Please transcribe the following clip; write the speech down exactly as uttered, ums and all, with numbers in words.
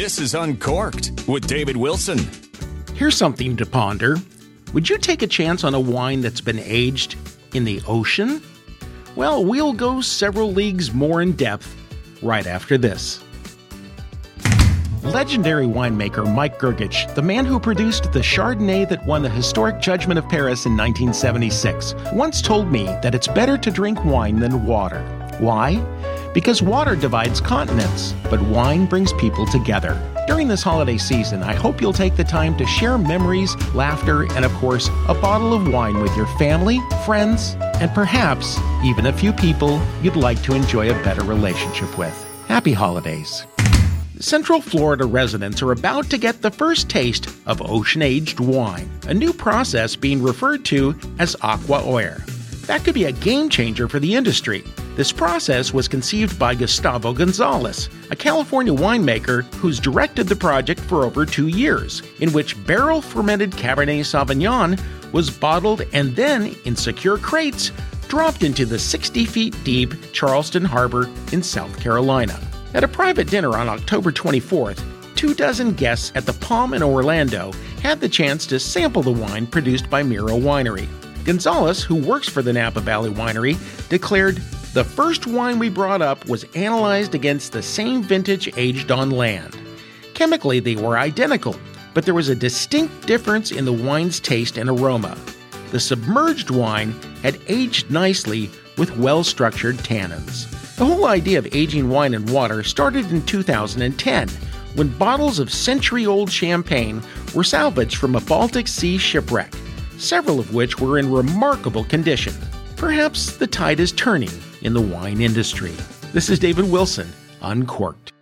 This is Uncorked with David Wilson. Here's something to ponder. Would you take a chance on a wine that's been aged in the ocean? Well, we'll go several leagues more in depth right after this. Legendary winemaker Mike Grgich, the man who produced the Chardonnay that won the historic Judgment of Paris in nineteen seventy-six, once told me that it's better to drink wine than water. Why? Because water divides continents, but wine brings people together. During this holiday season, I hope you'll take the time to share memories, laughter, and of course, a bottle of wine with your family, friends, and perhaps even a few people you'd like to enjoy a better relationship with. Happy holidays. Central Florida residents are about to get the first taste of ocean-aged wine, a new process being referred to as Aquaoir. That could be a game changer for the industry. This process was conceived by Gustavo Gonzalez, a California winemaker who's directed the project for over two years, in which barrel-fermented Cabernet Sauvignon was bottled and then, in secure crates, dropped into the sixty feet deep Charleston Harbor in South Carolina. At a private dinner on October twenty-fourth, two dozen guests at the Palm in Orlando had the chance to sample the wine produced by Miro Winery. Gonzalez, who works for the Napa Valley Winery, declared, "The first wine we brought up was analyzed against the same vintage aged on land. Chemically, they were identical, but there was a distinct difference in the wine's taste and aroma. The submerged wine had aged nicely with well-structured tannins." The whole idea of aging wine in water started in two thousand ten, when bottles of century-old champagne were salvaged from a Baltic Sea shipwreck, several of which were in remarkable condition. Perhaps the tide is turning in the wine industry. This is David Wilson, Uncorked.